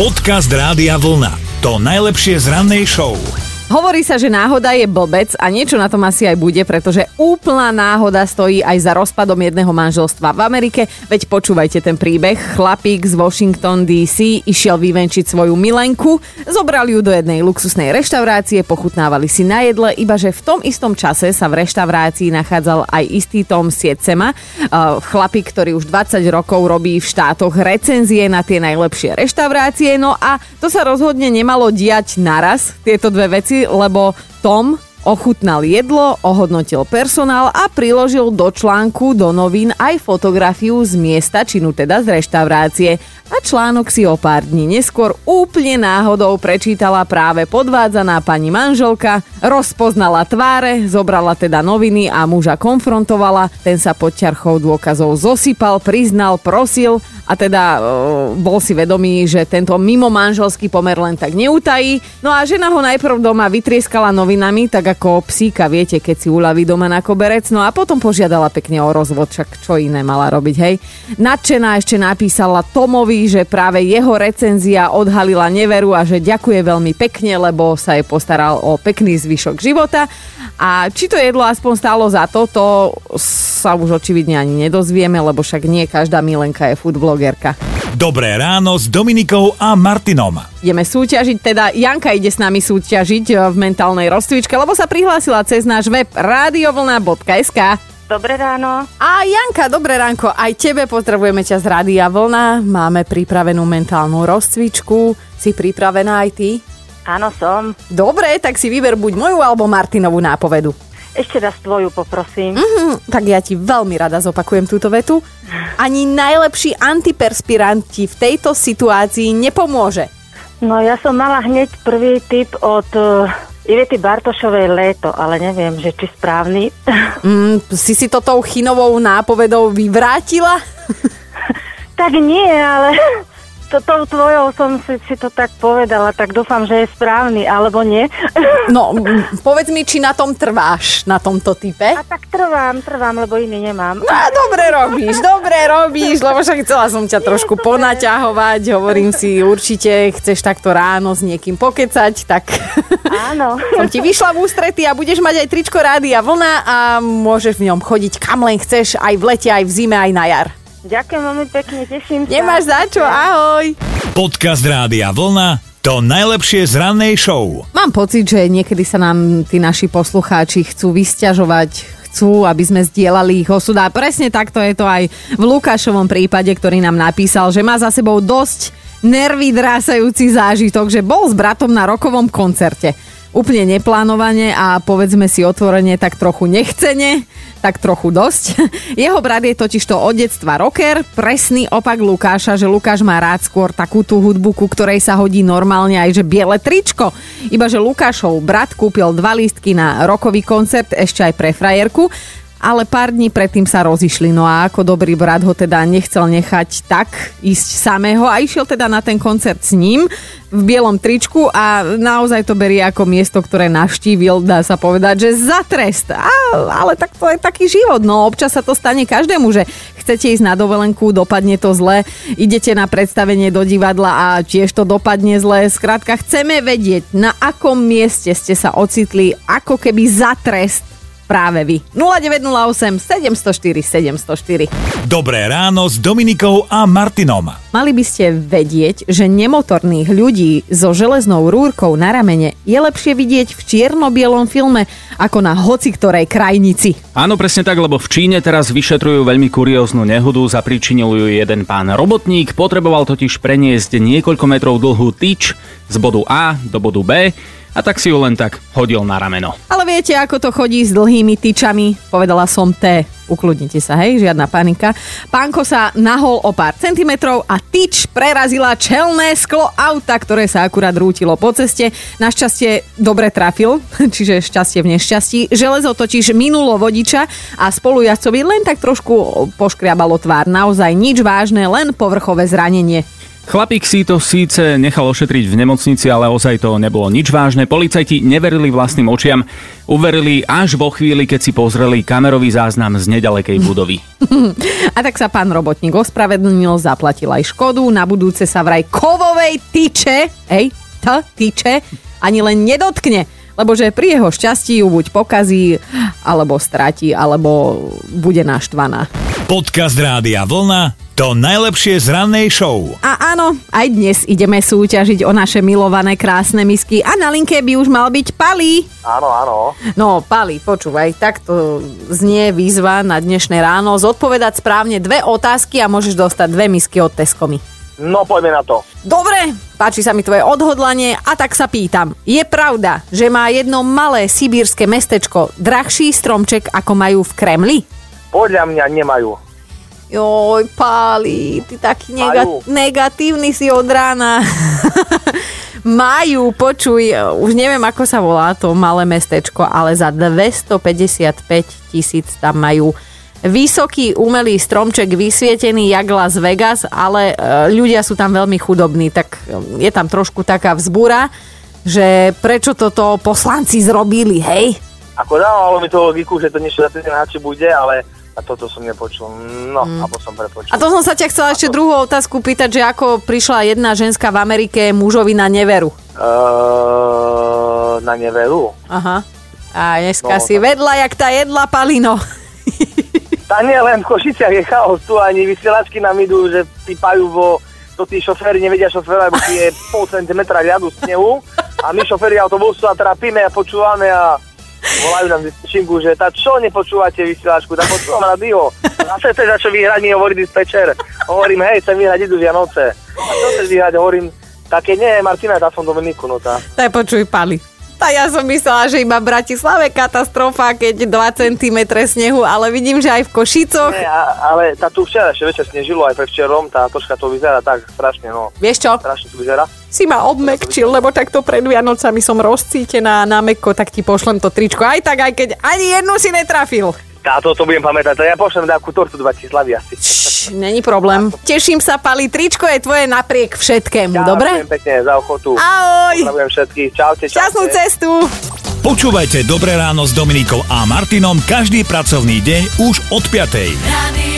Podcast Rádia Vlna. To najlepšie z rannej show. Hovorí sa, že náhoda je blbec a niečo na tom asi aj bude, pretože úplná náhoda stojí aj za rozpadom jedného manželstva v Amerike. Veď počúvajte ten príbeh. Chlapík z Washington DC išiel vyvenčiť svoju milenku, zobrali ju do jednej luxusnej reštaurácie, pochutnávali si na jedle, ibaže v tom istom čase sa v reštaurácii nachádzal aj istý Tom Siedzema, chlapík, ktorý už 20 rokov robí v štátoch recenzie na tie najlepšie reštaurácie. No a to sa rozhodne nemalo diať naraz, tieto dve veci, lebo Tom ochutnal jedlo, ohodnotil personál a priložil do článku, do novín aj fotografiu z miesta činu, teda z reštaurácie. A článok si o pár dní neskôr úplne náhodou prečítala práve podvádzaná pani manželka, rozpoznala tváre, zobrala teda noviny a muža konfrontovala. Ten sa pod ťarchou dôkazov zosypal, priznal, prosil a teda bol si vedomý, že tento mimomanželský pomer len tak neutají. No a žena ho najprv doma vytrieskala novinami, tak ako psíka, viete, keď si uľaví doma na koberec, no a potom požiadala pekne o rozvod, však čo iné mala robiť, hej. Nadšená ešte napísala Tomovi, že práve jeho recenzia odhalila neveru a že ďakuje veľmi pekne, lebo sa jej postaral o pekný zvyšok života. A či to jedlo aspoň stálo za to, to sa už očividne ani nedozvieme, lebo však nie každá milenka je food blogerka. Dobré ráno s Dominikou a Martinom. Ideme súťažiť, teda Janka ide s nami súťažiť v mentálnej rozcvičke, lebo sa prihlásila cez náš web radiovlna.sk. Dobré ráno. A Janka, dobré ránko, aj tebe, pozdravujeme ťa z Rádia Vlna. Máme pripravenú mentálnu rozcvičku. Si pripravená aj ty? Áno, som. Dobre, tak si vyber buď moju alebo Martinovú nápovedu. Ešte raz tvoju poprosím. Tak ja ti veľmi rada zopakujem túto vetu. Ani najlepší antiperspirant ti v tejto situácii nepomôže. No ja som mala hneď prvý tip od Ivety Bartošovej Léto, ale neviem, že či správny. Si to tou chinovou nápovedou vyvrátila? Tak nie, ale... Tou tvojou som si to tak povedala, tak dúfam, že je správny, alebo nie. No, povedz mi, či na tom trváš, na tomto type? A tak trvám, lebo iný nemám. No, dobre robíš, lebo však chcela som ťa trošku ponaťahovať, hovorím si, určite chceš takto ráno s niekým pokecať, tak áno. Som ti vyšla v ústrety a budeš mať aj tričko Rádia Vlna a môžeš v ňom chodiť kam len chceš, aj v lete, aj v zime, aj na jar. Ďakujem veľmi pekne, teším sa. Nemáš za čo, ahoj. Podcast Rádia Vlna, to najlepšie z rannej show. Mám pocit, že niekedy sa nám tí naši poslucháči chcú vysťažovať, chcú, aby sme zdieľali ich osud. A presne takto je to aj v Lukášovom prípade, ktorý nám napísal, že má za sebou dosť nervy drásajúci zážitok, že bol s bratom na rockovom koncerte. Úplne neplánovane a povedzme si otvorene, tak trochu nechcene, tak trochu dosť. Jeho brat je totižto od detstva rocker, presný opak Lukáša, že Lukáš má rád skôr takú tú hudbu, ku ktorej sa hodí normálne aj že biele tričko. Iba že Lukášov brat kúpil 2 lístky na rockový koncert ešte aj pre frajerku, ale pár dní predtým sa rozišli. No a ako dobrý brat ho teda nechcel nechať tak ísť samého a išiel teda na ten koncert s ním v bielom tričku a naozaj to berie ako miesto, ktoré navštívil, dá sa povedať, že za trest. Ale tak to je taký život. No občas sa to stane každému, že chcete ísť na dovolenku, dopadne to zle, idete na predstavenie do divadla a tiež to dopadne zle. Skrátka, chceme vedieť, na akom mieste ste sa ocitli ako keby za trest práve vy. 0908 704 704. Dobré ráno s Dominikou a Martinom. Mali by ste vedieť, že nemotorných ľudí so železnou rúrkou na ramene je lepšie vidieť v čierno-bielom filme ako na hociktorej krajnici. Áno, presne tak, lebo v Číne teraz vyšetrujú veľmi kurióznu nehodu, zapričinil ju jeden pán robotník, potreboval totiž preniesť niekoľko metrov dlhú tyč z bodu A do bodu B, a tak si ju len tak hodil na rameno. Ale viete, ako to chodí s dlhými tyčami? Povedala som T. Ukľudnite sa, hej, žiadna panika. Pánko sa nahol o pár centimetrov a tyč prerazila čelné sklo auta, ktoré sa akurát rútilo po ceste. Našťastie dobre trafil, čiže šťastie v nešťastí. Železo totiž minulo vodiča a spolujazdcovi len tak trošku poškriabalo tvár. Naozaj nič vážne, len povrchové zranenie. Chlapík si to síce nechal ošetriť v nemocnici, ale ozaj to nebolo nič vážne. Policajti neverili vlastným očiam. Uverili až vo chvíli, keď si pozreli kamerový záznam z nedalekej budovy. A tak sa pán robotník ospravedlnil, zaplatil aj škodu. Na budúce sa vraj kovovej tyče ani len nedotkne. Lebo že pri jeho šťastí ju buď pokazí, alebo stratí, alebo bude naštvaná. Podcast Rádia Vlna, to najlepšie z rannej show. A áno, aj dnes ideme súťažiť o naše milované krásne misky a na linke by už mal byť Pali. Áno. No Pali, počúvaj, takto znie výzva na dnešné ráno. Zodpovedať správne dve otázky a môžeš dostať dve misky od Teskomy. No, poďme na to. Dobre, páči sa mi tvoje odhodlanie a tak sa pýtam. Je pravda, že má jedno malé sibírske mestečko drahší stromček, ako majú v Kremli? Podľa mňa nemajú. Joj, Páli, ty taký negatívny si od rána. Majú, počuj, už neviem, ako sa volá to malé mestečko, ale za 255 000 tam majú vysoký umelý stromček vysvietený jak Las Vegas, ale ľudia sú tam veľmi chudobní, tak je tam trošku taká vzbúra, že prečo toto poslanci zrobili, hej? Ako dávalo mi to logiku, že to niečo za ten háči bude, ale a toto som nepočul, alebo som prepočul. A to som sa ťa chcela ešte druhú otázku pýtať, že ako prišla jedna ženská v Amerike mužovi na neveru? Na neveru? Aha. A dneska si vedla, jak tá jedla, Palino. Tá nie, len v Košiciach je chaos, tu ani vysielačky nám idú, že pýpajú to tí šoféri nevedia šoféra, lebo je pol centimetra ľadu snehu a my šoféri autobusu a trápime a počúvame a volajú nám dispečinku, že tá čo nepočúvate vysielačku, tá počúvam rádio. A čo chceš, za čo vyhrať, mi hovorí dispečer. Hovorím, hej, chcem vyhrať idú Vianoce. A čo chceš vyhrať, hovorím, také nie, Martina, tá som Dominiku, no tá. Tá počuj, Pali. A ja som myslela, že iba v Bratislave katastrofa, keď 2 cm snehu, ale vidím, že aj v Košicoch. Nie, ale tá tu včera ešte večer snežilo, aj prevčerom, tá troška to vyzerá tak strašne, no. Vieš čo? Strašne to vyzerá. Si ma obmekčil, lebo takto pred Vianocami som rozcítená na mekko, tak ti pošlem to tričko. Aj tak, aj keď ani jednu si netrafil. Táto to budem pamätať, ja pošlem takú tortu do Bratislavy asi. Není problém. Teším sa, Pali, tričko je tvoje napriek všetkému, ja, dobre? Ďakujem pekne za ochotu. Ahoj. Pozdravujem všetkých, čaute. Šťastnú cestu. Počúvajte Dobré ráno s Dominikou a Martinom každý pracovný deň už od 5:00.